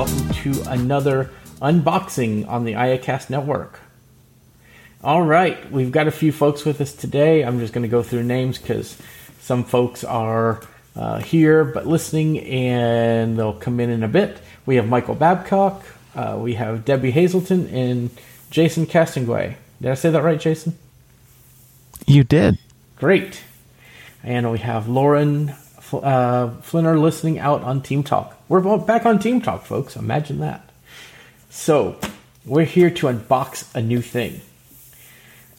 welcome to another unboxing on the iACast network. All right, we've got a few folks with us today. I'm just going to go through names because some folks are here but listening, and they'll come in a bit. We have Michael Babcock, we have Debbie Hazelton, and Jason Castanguay. Did I say that right, Jason? You did. Great. And we have Lauren Flinner listening out on Team Talk. We're back on Team Talk, folks. Imagine that. So we're here to unbox a new thing.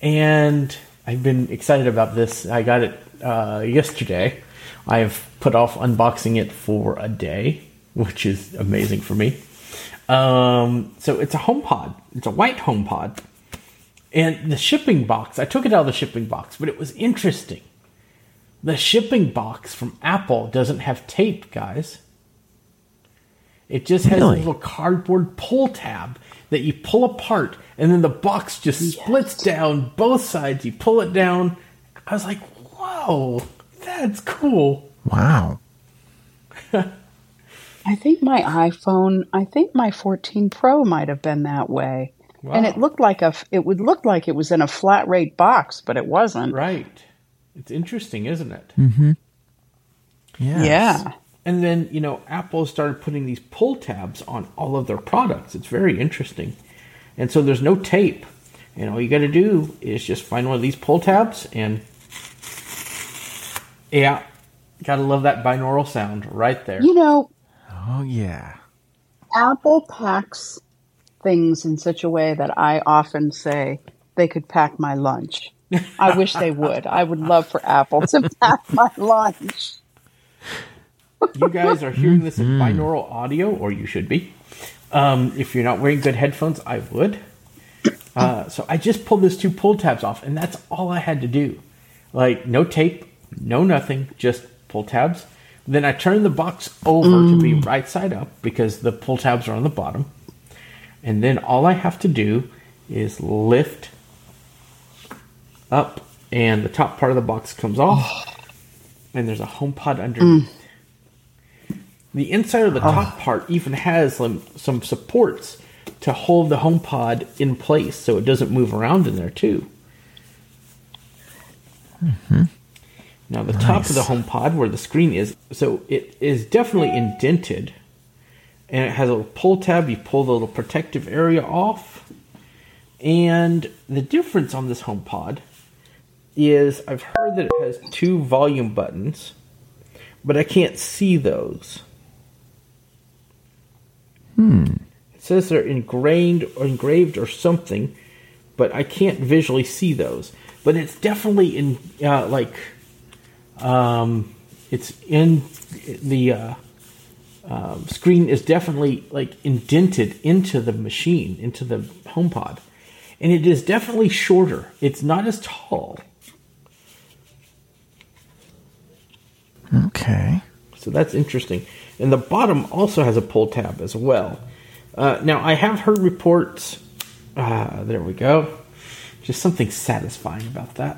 And I've been excited about this. I got it yesterday. I have put off unboxing it for a day, which is amazing for me. So it's a HomePod. It's a white HomePod. And the shipping box, I took it out of the shipping box, but it was interesting. The shipping box from Apple doesn't have tape, guys. It just has a little cardboard pull tab that you pull apart, and then the box just splits down both sides. You pull it down. I was like, whoa, that's cool. Wow. I think my iPhone, I think my 14 Pro might have been that way. Wow. And it looked like it would look like it was in a flat rate box, but it wasn't. Right. It's interesting, isn't it? Mm-hmm. Yes. Yeah. And then, you know, Apple started putting these pull tabs on all of their products. It's very interesting. And so there's no tape. And all you got to do is just find one of these pull tabs and, yeah, got to love that binaural sound right there. You know. Oh, yeah. Apple packs things in such a way that I often say they could pack my lunch. I wish they would. I would love for Apple to pack my lunch. You guys are hearing this in binaural audio, or you should be. If you're not wearing good headphones, I would. So I just pulled those two pull tabs off, and that's all I had to do. Like, no tape, no nothing, just pull tabs. Then I turned the box over to be right side up because the pull tabs are on the bottom. And then all I have to do is lift up, and the top part of the box comes off, and there's a HomePod underneath. The inside of the top part even has some supports to hold the HomePod in place so it doesn't move around in there, too. Mm-hmm. Now, the top of the HomePod, where the screen is, so it is definitely indented. And it has a little pull tab. You pull the little protective area off. And the difference on this HomePod is I've heard that it has two volume buttons, but I can't see those. It says they're engraved or something, but I can't visually see those. But it's definitely in it's in the screen is definitely like indented into the machine, into the HomePod, and it is definitely shorter. It's not as tall. Okay. So that's interesting. And the bottom also has a pull tab as well. Now, I have heard reports. There we go. Just something satisfying about that.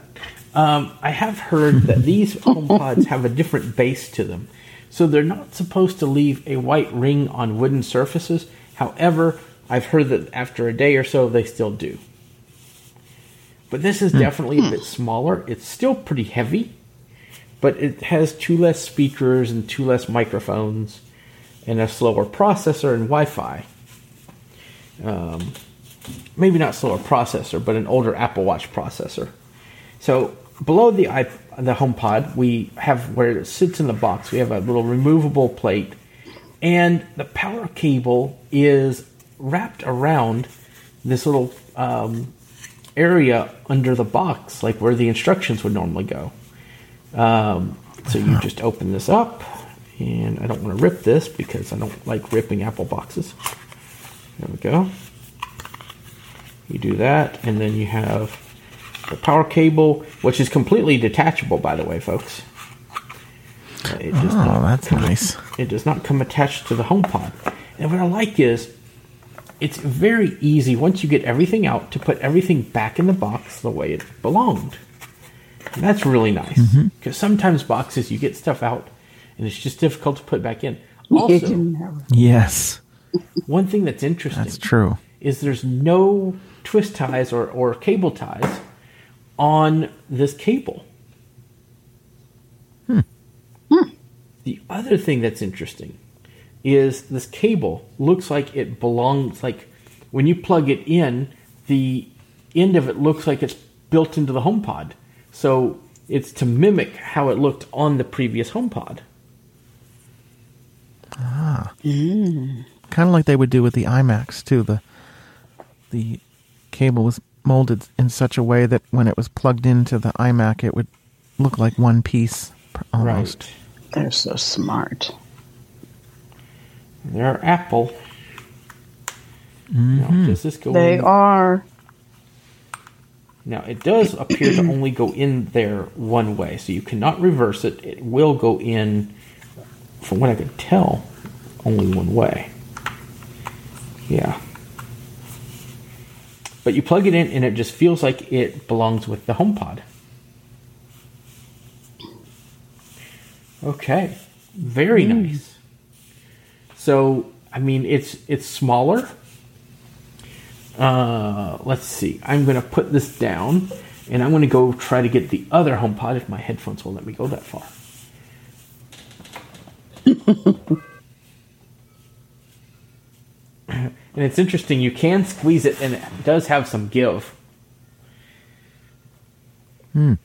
I have heard that these HomePods have a different base to them. So they're not supposed to leave a white ring on wooden surfaces. However, I've heard that after a day or so, they still do. But this is definitely a bit smaller. It's still pretty heavy. But it has two less speakers and two less microphones and a slower processor and Wi-Fi. Maybe not slower processor, but an older Apple Watch processor. So below the HomePod, we have where it sits in the box. We have a little removable plate. And the power cable is wrapped around this little area under the box, like where the instructions would normally go. So you just open this up, and I don't want to rip this because I don't like ripping Apple boxes. There we go. You do that, and then you have the power cable, which is completely detachable, by the way, folks. Nice. It does not come attached to the HomePod. And what I like is it's very easy, once you get everything out, to put everything back in the box the way it belonged. And that's really nice, because sometimes boxes, you get stuff out, and it's just difficult to put back in. Also, yes. One thing that's interesting that's true. Is there's no twist ties or cable ties on this cable. The other thing that's interesting is this cable looks like it belongs, like when you plug it in, the end of it looks like it's built into the HomePod. So it's to mimic how it looked on the previous HomePod. Ah. Mm. Kind of like they would do with the iMacs, too. The cable was molded in such a way that when it was plugged into the iMac, it would look like one piece almost. Right. They're so smart. They're Apple. Mm-hmm. Now, does this go they in? Are. Now, it does appear to only go in there one way, so you cannot reverse it. It will go in, from what I can tell, only one way. Yeah. But you plug it in, and it just feels like it belongs with the HomePod. Okay, very nice. So, I mean, it's smaller. Let's see. I'm going to put this down, and I'm going to go try to get the other HomePod if my headphones will let me go that far. And it's interesting. You can squeeze it, and it does have some give. Hmm.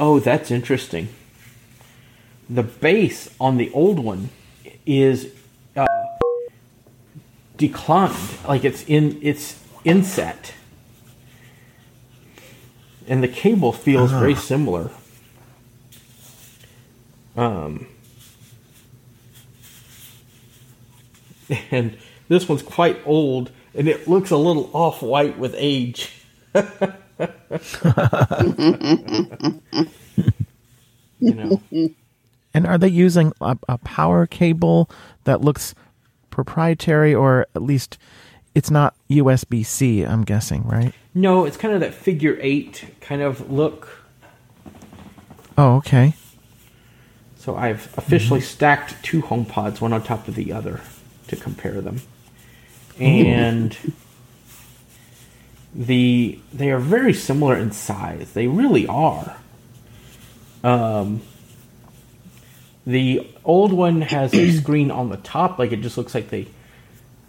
Oh, that's interesting. The bass on the old one is declined, like it's inset, and the cable feels very similar. And this one's quite old, and it looks a little off-white with age. You know. And are they using a power cable that looks proprietary, or at least it's not USB-C, I'm guessing, right? No, it's kind of that figure 8 kind of look. Oh, okay. So I've officially stacked two HomePods, one on top of the other, to compare them. And they are very similar in size. They really are. The old one has a screen on the top, like it just looks like they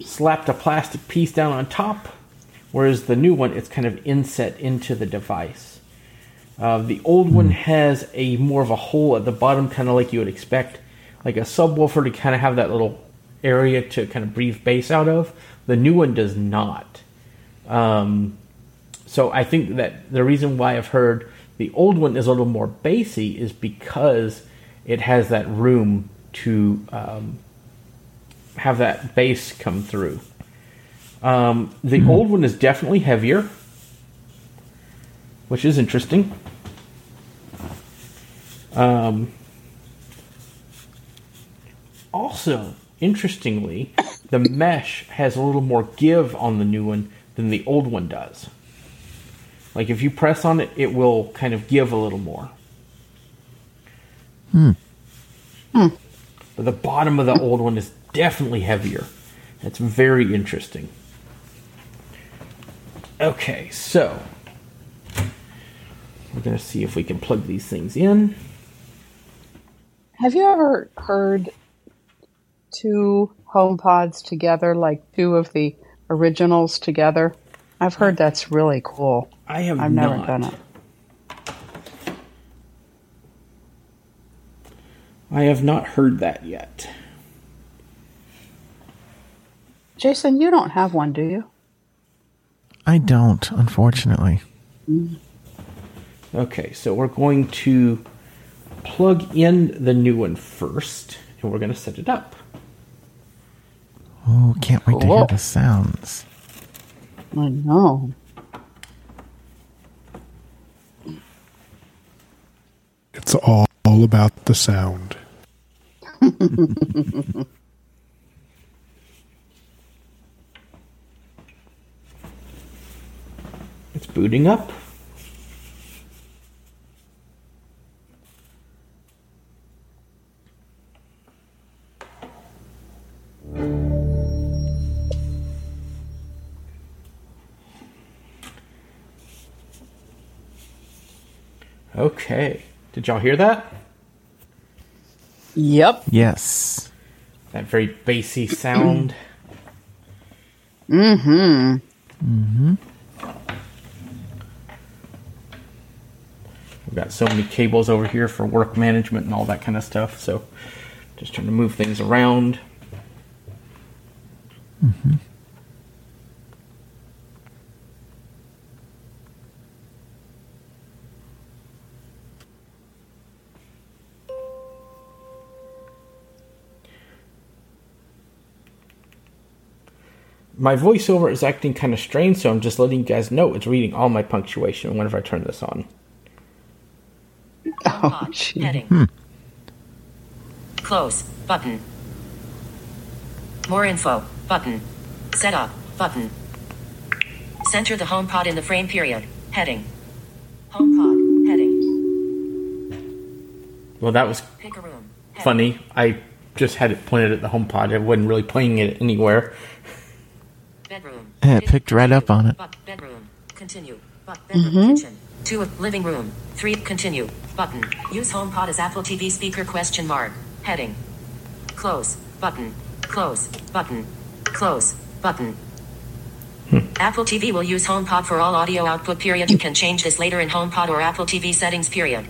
slapped a plastic piece down on top, whereas the new one, it's kind of inset into the device. The old one has a more of a hole at the bottom, kind of like you would expect, like a subwoofer to kind of have that little area to kind of breathe bass out of. The new one does not. So I think that the reason why I've heard the old one is a little more bassy is because it has that room to have that bass come through. The old one is definitely heavier, which is interesting. Also, interestingly, the mesh has a little more give on the new one than the old one does. Like if you press on it, it will kind of give a little more. But the bottom of the old one is definitely heavier. That's very interesting. Okay, so we're going to see if we can plug these things in. Have you ever heard two HomePods together, like two of the originals together? I've heard that's really cool. I've never done it. I have not heard that yet. Jason, you don't have one, do you? I don't, unfortunately. Okay, so we're going to plug in the new one first, and we're going to set it up. Oh, can't wait to hear the sounds. I know. It's all about the sound. It's booting up. Okay. Did y'all hear that? Yep. Yes. That very bassy sound. Mm-hmm. Mm-hmm. We've got so many cables over here for work management and all that kind of stuff, so just trying to move things around. Mm-hmm. My voiceover is acting kind of strange, so I'm just letting you guys know it's reading all my punctuation whenever I turn this on. Oh, gee. Heading. Close. Button. More info. Button. Setup. Button. Center the HomePod in the frame period. Heading. HomePod. Heading. Well, that was funny. I just had it pointed at the HomePod. I wasn't really playing it anywhere. Bedroom. Yeah, it picked right up on it. Bedroom. Continue. Bedroom. Mm-hmm. Kitchen. 2. Living room. 3. Continue. Button. Use HomePod as Apple TV speaker question mark. Heading. Close. Button. Close. Button. Close. Button. Apple TV will use HomePod for all audio output period. You can change this later in HomePod or Apple TV settings period.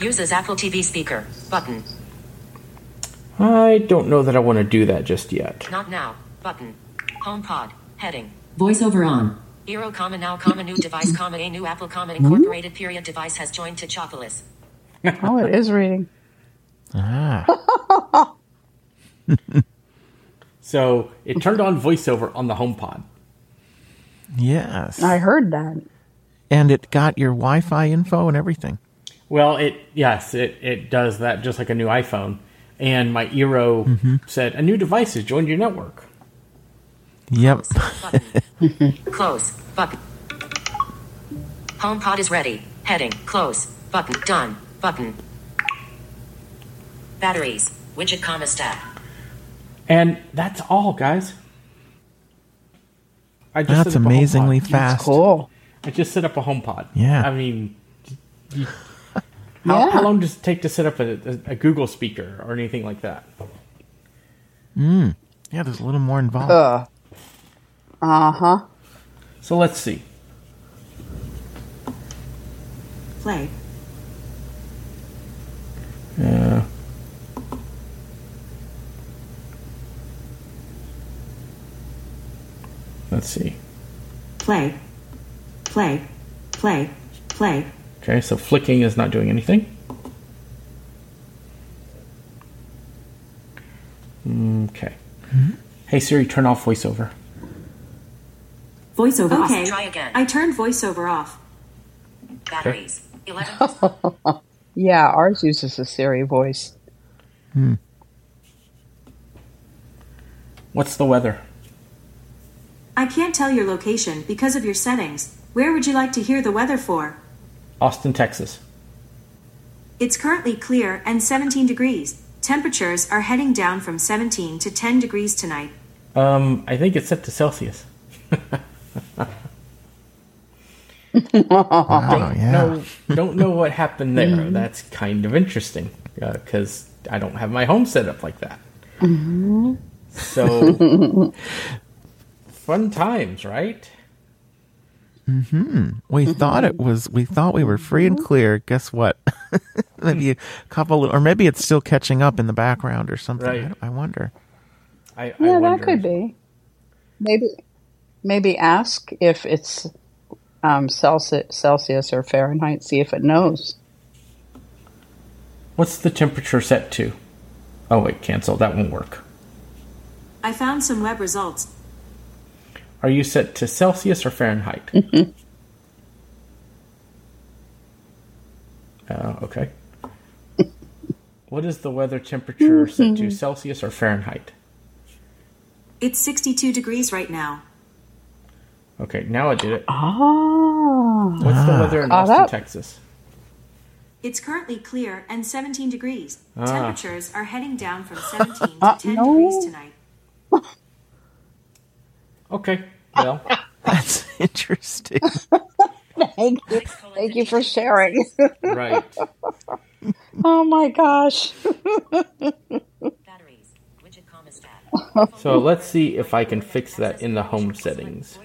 Use as Apple TV speaker. Button. I don't know that I want to do that just yet. Not now. Button. HomePod. Heading. Voiceover on. Eero, now, new device, a new Apple, incorporated, period, device has joined to Chopolis. Oh, it is reading. Ah. So, it turned on voiceover on the HomePod. Yes. I heard that. And it got your Wi-Fi info and everything. Well, it does that just like a new iPhone. And my Eero said, a new device has joined your network. Yep. Button. Close. Button. HomePod is ready. Heading. Close. Button. Done. Button. Batteries. Widget, stat. And that's all, guys. That's amazingly fast. That's cool. I just set up a HomePod. Yeah. I mean, how long does it take to set up a Google speaker or anything like that? Yeah, there's a little more involved. So let's see. Play. Yeah. Let's see. Play. Play. Play. Play. Okay, so flicking is not doing anything. Okay. Mm-hmm. Hey Siri, turn off voiceover. Voiceover off. Okay. Try again. I turned voiceover off. Batteries. 11%. Yeah, ours uses a Siri voice. What's the weather? I can't tell your location because of your settings. Where would you like to hear the weather for? Austin, Texas. It's currently clear and 17 degrees. Temperatures are heading down from 17 to 10 degrees tonight. I think it's set to Celsius. Don't know what happened there. That's kind of interesting because I don't have my home set up like that. Mm-hmm. So, fun times, right? We thought we were free and clear. Guess what? Maybe a couple, or maybe it's still catching up in the background or something. Right. I wonder. I wonder. That could be. Maybe ask if it's Celsius or Fahrenheit. See if it knows. What's the temperature set to? Oh wait, cancel. That won't work. I found some web results. Are you set to Celsius or Fahrenheit? Mm-hmm. Okay. What is the weather temperature set to, Celsius or Fahrenheit? It's 62 degrees right now. Okay, now I did it. Oh. What's the weather in Austin, Texas? It's currently clear and 17 degrees. Temperatures are heading down from 17 to 10 degrees tonight. Okay, well. That's interesting. Thank you for sharing. Right. Oh my gosh. So let's see if I can fix that in the home settings.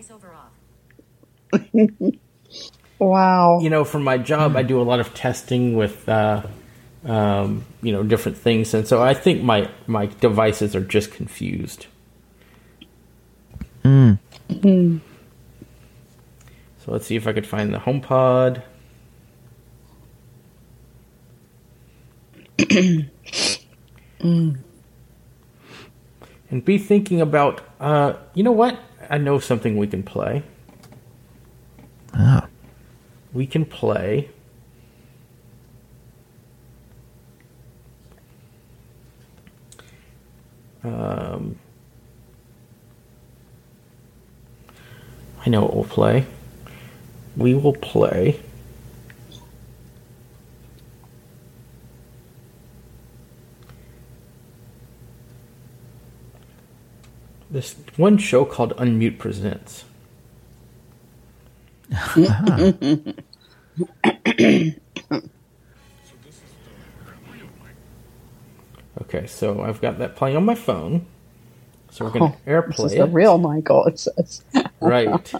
Wow. You know, for my job, I do a lot of testing with, different things. And so I think my devices are just confused. Mm. Mm. So let's see if I could find the HomePod. Mm. And be thinking about, you know what? I know something we can play. Oh. We can play. I know what we'll play. We will play. This one show called Unmute Presents. Uh-huh. Okay, so I've got that playing on my phone. So we're going to AirPlay. This is the real Michael, it says. Right.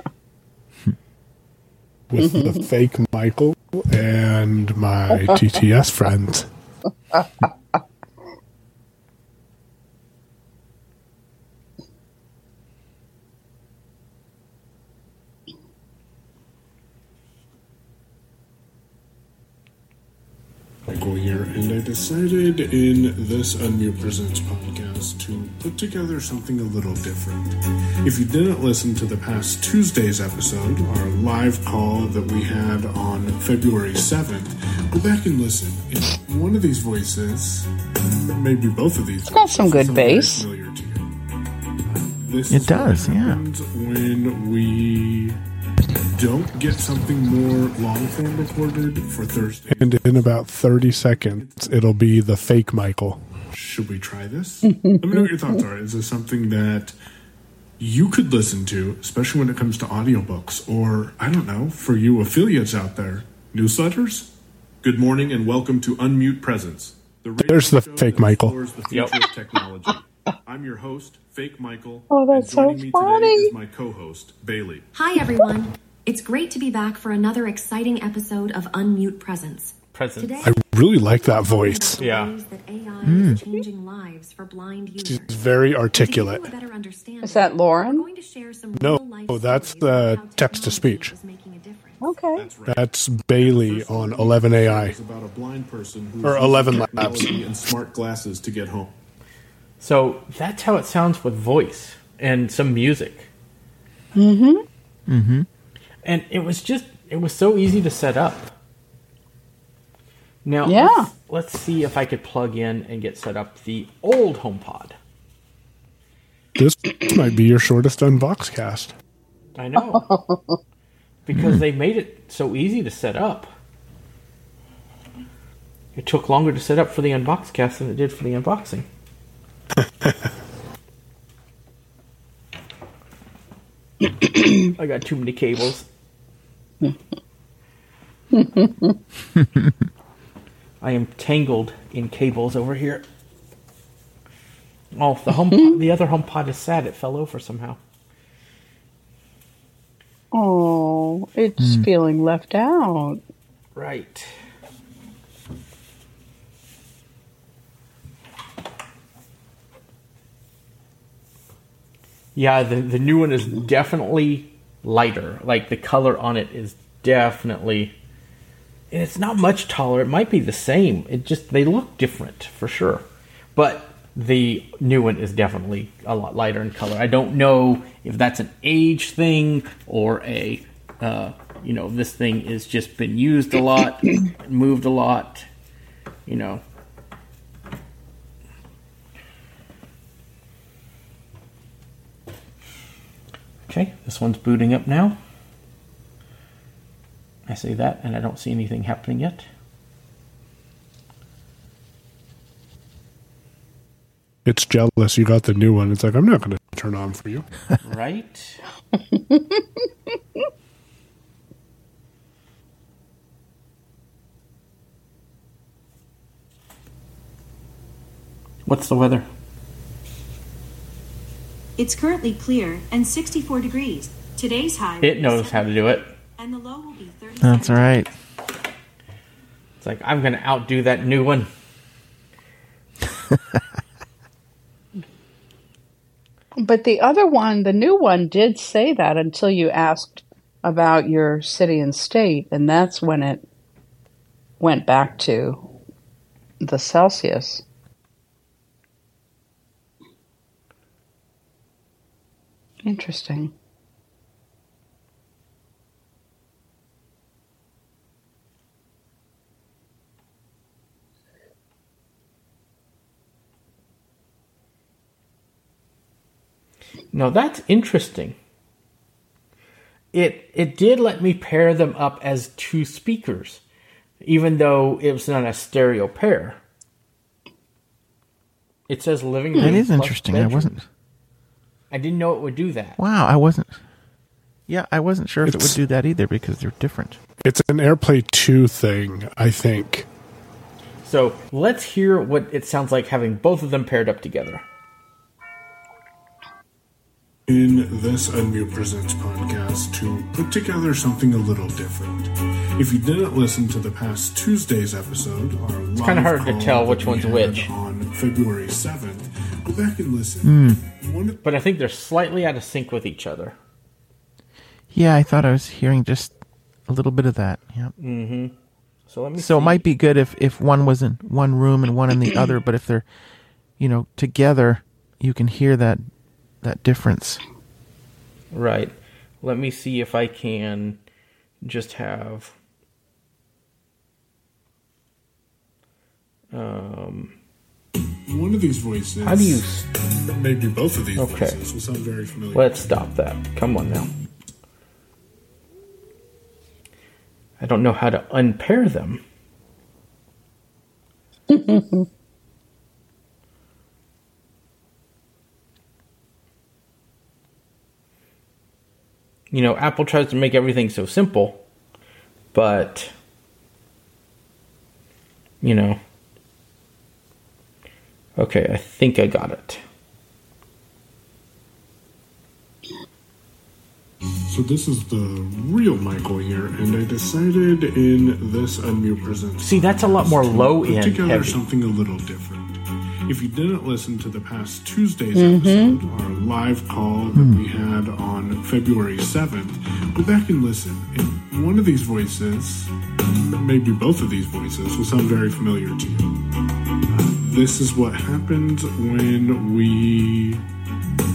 With the fake Michael and my TTS friends. Michael here, and I decided in this Unmute Presents podcast to put together something a little different. If you didn't listen to the past Tuesday's episode, our live call that we had on February 7th, go back and listen. It's one of these voices, maybe both of these voices, got some good bass. Familiar to you. It does, yeah. When we don't get something more long-form recorded for Thursday. And in about 30 seconds, it'll be the fake Michael. Should we try this? Let me know what your thoughts are. Is this something that you could listen to, especially when it comes to audiobooks? Or, I don't know, for you affiliates out there, newsletters? Good morning and welcome to Unmute Presence. There's the fake Michael. The future of technology. I'm your host, Fake Michael. Oh, that's so funny. And joining me today is my co-host, Bailey. Hi, everyone. It's great to be back for another exciting episode of Unmute Presence. Today, I really like that voice. Yeah. That AI is changing lives for blind users. She's very articulate. Is that Lauren? No, that's text-to-speech. Okay. That's right. That's Bailey on 11AI. About a blind person who or ElevenLabs. And smart glasses to get home. So that's how it sounds with voice and some music. Mm-hmm. Mm-hmm. And it was so easy to set up. Now, yeah. Let's see if I could plug in and get set up the old HomePod. This might be your shortest UnboxCast. I know. Because they made it so easy to set up. It took longer to set up for the UnboxCast than it did for the unboxing. I got too many cables. I am tangled in cables over here. Oh, the other HomePod is sad. It fell over somehow. Oh, it's feeling left out. Right. Yeah, the new one is definitely lighter. Like, the color on it is definitely... And it's not much taller. It might be the same. It just, they look different, for sure. But the new one is definitely a lot lighter in color. I don't know if that's an age thing or a, this thing is just been used a lot, moved a lot, Okay, this one's booting up now. I say that, and I don't see anything happening yet. It's jealous. You got the new one. It's like, I'm not going to turn on for you. Right? What's the weather? It's currently clear and 64 degrees. Today's high. It knows how to do it. And the low will be 30. That's right. It's like, I'm going to outdo that new one. But the other one, the new one, did say that until you asked about your city and state, and that's when it went back to the Celsius. Interesting. No, that's interesting. It did let me pair them up as two speakers, even though it was not a stereo pair. It says living room. That is interesting. Bedroom. I didn't know it would do that. Wow, I wasn't sure if it would do that either because they're different. It's an AirPlay 2 thing, I think. So let's hear what it sounds like having both of them paired up together. In this Unmute Presents podcast, to put together something a little different. If you didn't listen to the past Tuesday's episode, it's kind of hard to tell which one's which. On February 7th, go back and listen. But I think they're slightly out of sync with each other. Yeah, I thought I was hearing just a little bit of that. Yeah. Mm-hmm. So let me. So see. It might be good if one was in one room and one in the other, but if they're, together, you can hear that difference. Right. Let me see if I can just have one of these voices. How do you maybe both of these voices will sound very familiar. Let's stop that. Come on now. I don't know how to unpair them. Apple tries to make everything so simple, but, Okay, I think I got it. So this is the real Michael here, and I decided in this Unmute Presents... See, that's a lot more low-end heavy. ...together something a little different. If you didn't listen to the past Tuesday's episode, our live call that we had on February 7th, go back and listen. And one of these voices, maybe both of these voices, will sound very familiar to you. This is what happens when we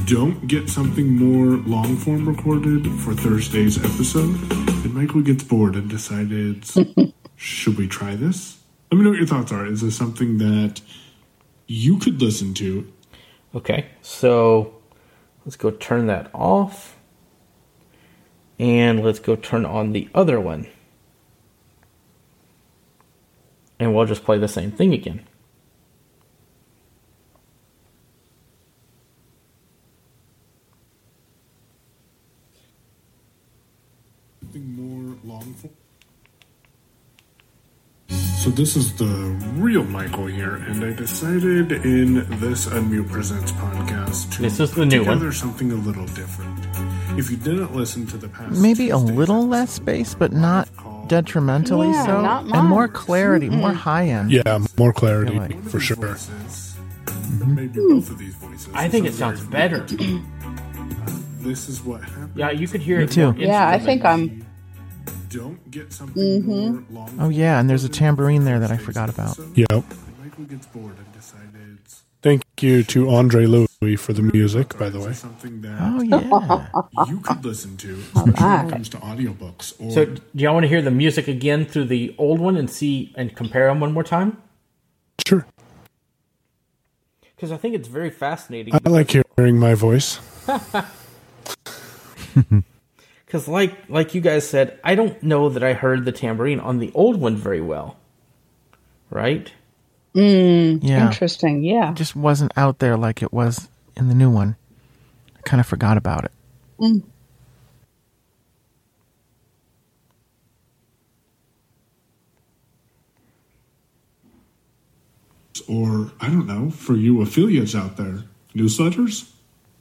don't get something more long-form recorded for Thursday's episode, and Michael gets bored and decided, should we try this? Let me know what your thoughts are. Is this something that... you could listen to. Okay, so let's go turn that off. And let's go turn on the other one. And we'll just play the same thing again. Something more long. So this is the real Michael here, and I decided in this Unmute Presents podcast to put together something a little different. If you didn't listen to the past... maybe a little less space, but not detrimentally so. Not much. And more clarity, more high-end. Yeah, more clarity, for sure. Maybe both of these voices. I think it sounds better. This is what happened. Yeah, you could hear it. Me too. Yeah, I think I'm... don't get something more long. Oh yeah, and there's a tambourine there that I forgot about. Yep. Thank you to Andre Louis for the music, by the way. Oh yeah. You could listen to, especially when it comes to audiobooks. So do y'all want to hear the music again through the old one and see and compare them one more time? Sure. Because I think it's very fascinating. I like hearing my voice. Because like you guys said, I don't know that I heard the tambourine on the old one very well. Right? Yeah. Interesting, yeah. It just wasn't out there like it was in the new one. I kind of forgot about it. or, I don't know, for you affiliates out there, newsletters?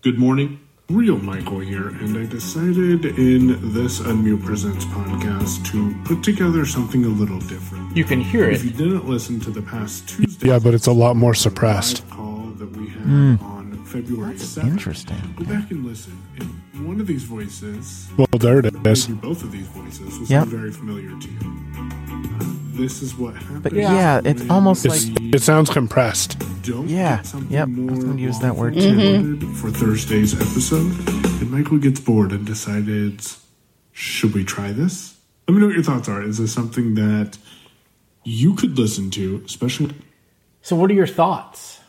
Good morning, Real Michael here, and I decided in this Unmute Presents podcast to put together something a little different. You can hear it. If you didn't listen to the past Tuesday... Yeah, but it's a lot more suppressed. ...call that we had on February 7th. That's interesting. Go back and listen. And one of these voices... Well, there it is. Both of these voices will sound very familiar to you. This is what happens. But yeah, it's almost like... It sounds compressed. Yeah, yep. I was going to use that word, too. Mm-hmm. For Thursday's episode, and Michael gets bored and decided, should we try this? Let me know what your thoughts are. Is this something that you could listen to, especially... So what are your thoughts?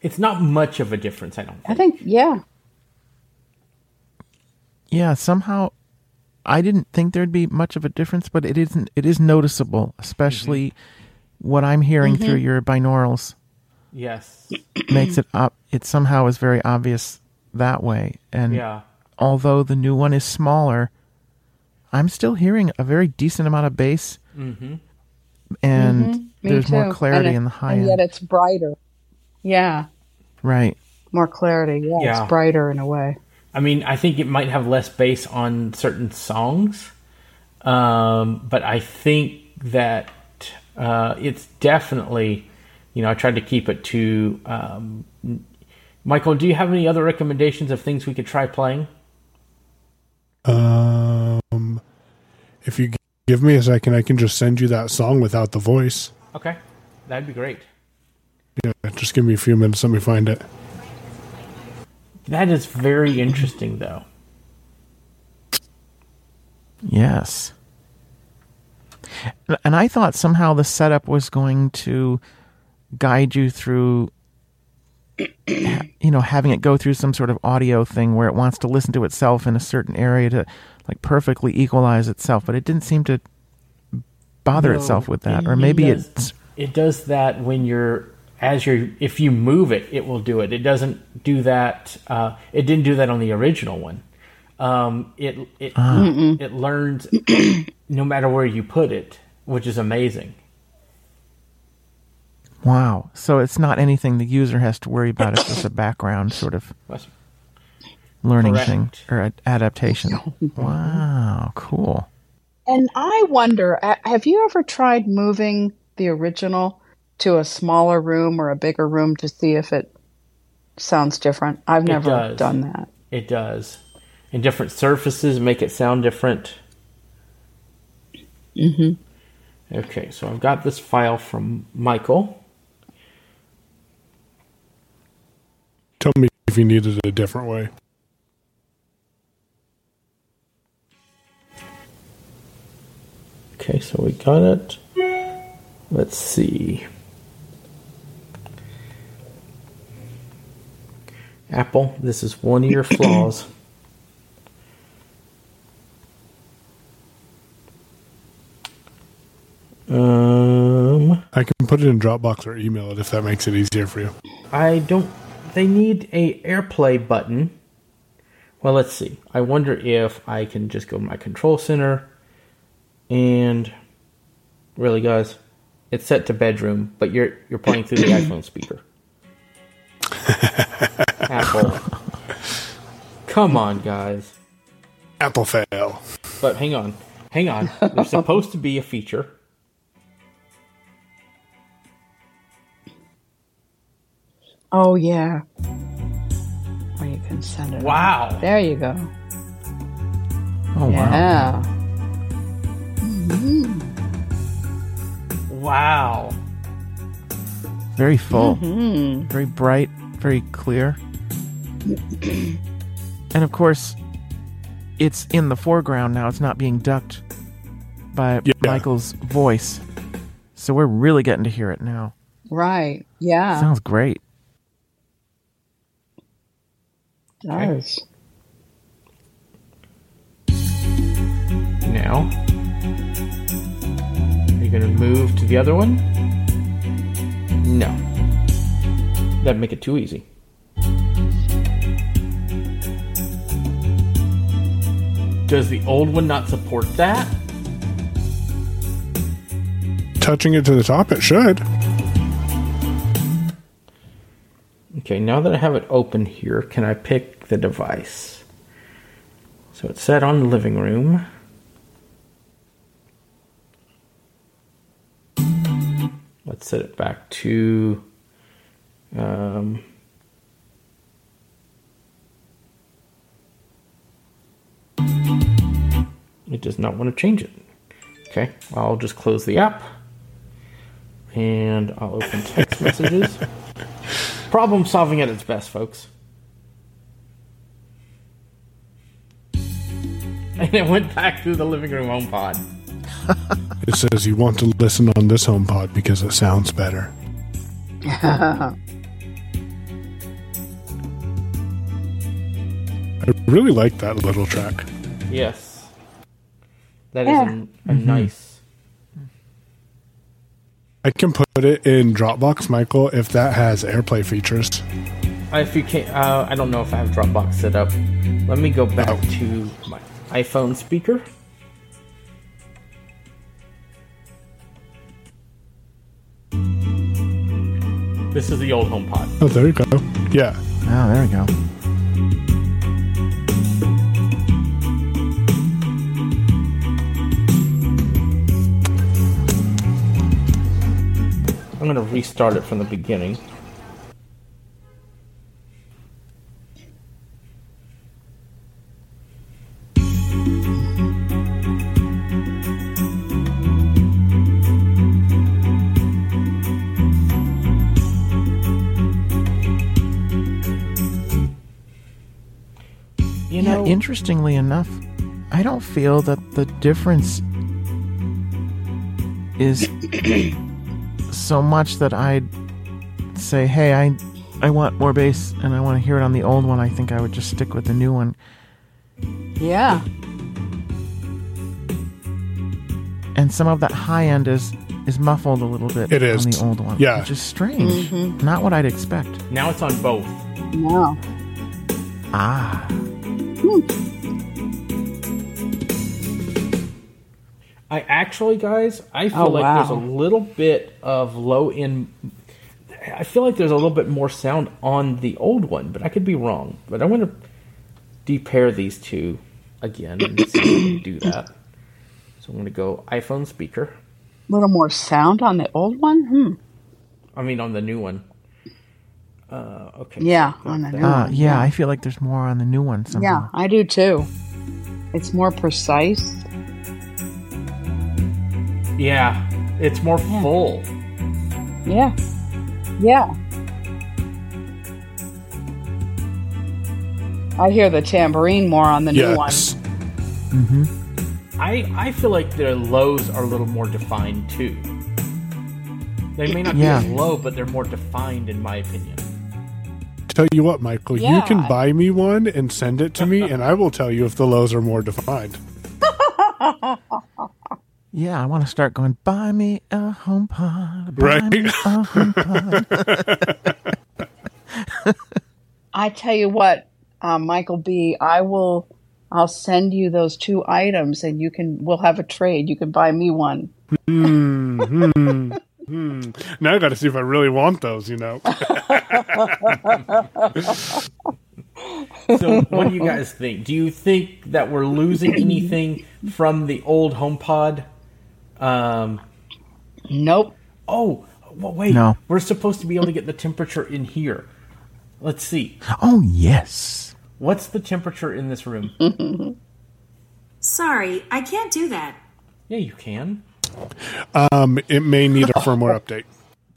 It's not much of a difference, I don't think. I think, yeah. Yeah, somehow... I didn't think there'd be much of a difference, but it isn't. It is noticeable, especially what I'm hearing through your binaurals. Yes, makes it up. It somehow is very obvious that way. And although the new one is smaller, I'm still hearing a very decent amount of bass, and there's more clarity in the high end. And yet it's brighter. Yeah. Right. More clarity. Yeah, it's brighter in a way. I mean, I think it might have less bass on certain songs, but I think that it's definitely, you know, I tried to keep it to, Michael, do you have any other recommendations of things we could try playing? If you give me a second, I can just send you that song without the voice. Okay, that'd be great. Yeah, just give me a few minutes, let me find it. That is very interesting, though. Yes. And I thought somehow the setup was going to guide you through, you know, having it go through some sort of audio thing where it wants to listen to itself in a certain area to, like, perfectly equalize itself. But it didn't seem to bother itself with that. Or maybe it does that when you're... if you move it, it will do it. It doesn't do that. It didn't do that on the original one. It learns no matter where you put it, which is amazing. Wow! So it's not anything the user has to worry about. It's just a background sort of learning thing or adaptation. Wow! Cool. And I wonder, have you ever tried moving the original to a smaller room or a bigger room to see if it sounds different? I've never done that. It does. And different surfaces make it sound different. Mm-hmm. Okay, so I've got this file from Michael. Tell me if you need it a different way. Okay, so we got it. Let's see. Apple, this is one of your flaws. I can put it in Dropbox or email it if that makes it easier for you. They need a AirPlay button. Well, let's see. I wonder if I can just go to my control center and really, guys, it's set to bedroom, but you're playing through the iPhone speaker. Apple. Come on, guys. Apple fail. But hang on. There's supposed to be a feature. Oh, yeah. Where you can send it. Wow. Out. There you go. Oh, yeah. Wow. Mm-hmm. Wow. Very full. Mm-hmm. Very bright. Very clear. And of course, it's in the foreground now. It's not being ducked by Michael's voice. So we're really getting to hear it now. Right. Yeah. Sounds great. Nice. Okay. Now... You're going to move to the other one? No. That'd make it too easy. Does the old one not support that? touching it to the top, it should. Okay, now that I have it open here, can I pick the device? So it's set on the living room. Let's set it back to it does not want to change it. Okay, I'll just close the app and I'll open text messages. Problem solving at its best, folks. And it went back through the living room HomePod. It says you want to listen on this HomePod because it sounds better. I really like that little track. Yes. That is a nice. I can put it in Dropbox, Michael, if that has AirPlay features. If you can't, I don't know if I have Dropbox set up. Let me go back to my iPhone speaker. This is the old HomePod. Oh, there you go. Yeah. Oh, there we go. I'm going to restart it from the beginning. Interestingly enough, I don't feel that the difference is so much that I'd say, hey, I want more bass and I want to hear it on the old one. I think I would just stick with the new one. Yeah. And some of that high end is muffled a little bit on the old one. Yeah. Which is strange. Mm-hmm. Not what I'd expect. Now it's on both. Wow. Ah. I actually, guys, I feel like there's a little bit of low end. I feel like there's a little bit more sound on the old one, but I could be wrong. But I want to de-pair these two again and see if we can do that. So I'm going to go iPhone speaker. A little more sound on the old one? I mean, on the new one. Okay. Yeah, on the new one. Yeah, I feel like there's more on the new one somehow. Yeah, I do too. It's more precise. Yeah, it's more full. Yeah. Yeah. I hear the tambourine more on the new one. Mm-hmm. I feel like their lows are a little more defined too. They may not be as low, but they're more defined in my opinion. Tell you what, Michael, you can buy me one and send it to me, and I will tell you if the lows are more defined. Yeah, I want to start going, buy me a HomePod. Me a HomePod. I tell you what, Michael B., I'll send you those two items, and we'll have a trade. You can buy me one. Now I got to see if I really want those, you know. So what do you guys think? Do you think that we're losing anything from the old HomePod? Nope. Oh, well, wait. No. We're supposed to be able to get the temperature in here. Let's see. Oh, yes. What's the temperature in this room? Sorry, I can't do that. Yeah, you can. It may need a firmware update.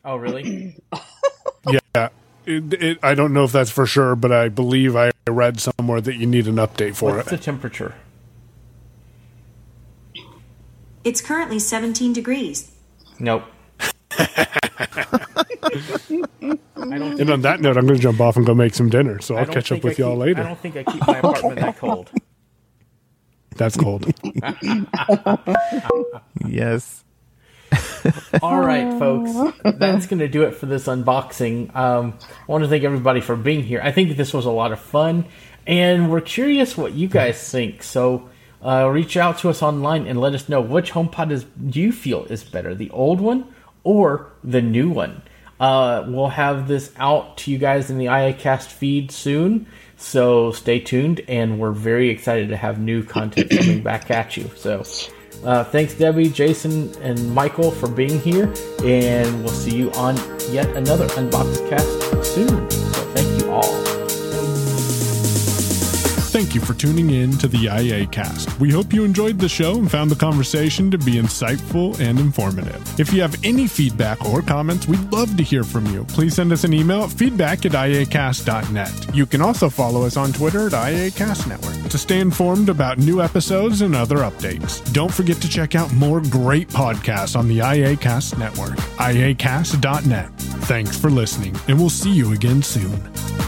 Oh, really? Yeah. I don't know if that's for sure, but I believe I read somewhere that you need an update for What's it. What's the temperature? It's currently 17 degrees. Nope. And on that note, I'm going to jump off and go make some dinner, so I'll catch up with y'all later. I don't think I keep my apartment that cold. That's cold. Yes. All right, folks. That's going to do it for this unboxing. I want to thank everybody for being here. I think this was a lot of fun, and we're curious what you guys think. So Reach out to us online and let us know which HomePod do you feel is better, the old one or the new one. We'll have this out to you guys in the iACast feed soon, so stay tuned, and we're very excited to have new content coming back at you. So thanks, Debbie, Jason, and Michael for being here, and we'll see you on yet another UnboxCast soon. So thank you all. Thank you for tuning in to the iACast. We hope you enjoyed the show and found the conversation to be insightful and informative. If you have any feedback or comments, we'd love to hear from you. Please send us an email at feedback@iacast.net. You can also follow us on Twitter at iACast Network to stay informed about new episodes and other updates. Don't forget to check out more great podcasts on the iACast Network, iacast.net. Thanks for listening, and we'll see you again soon.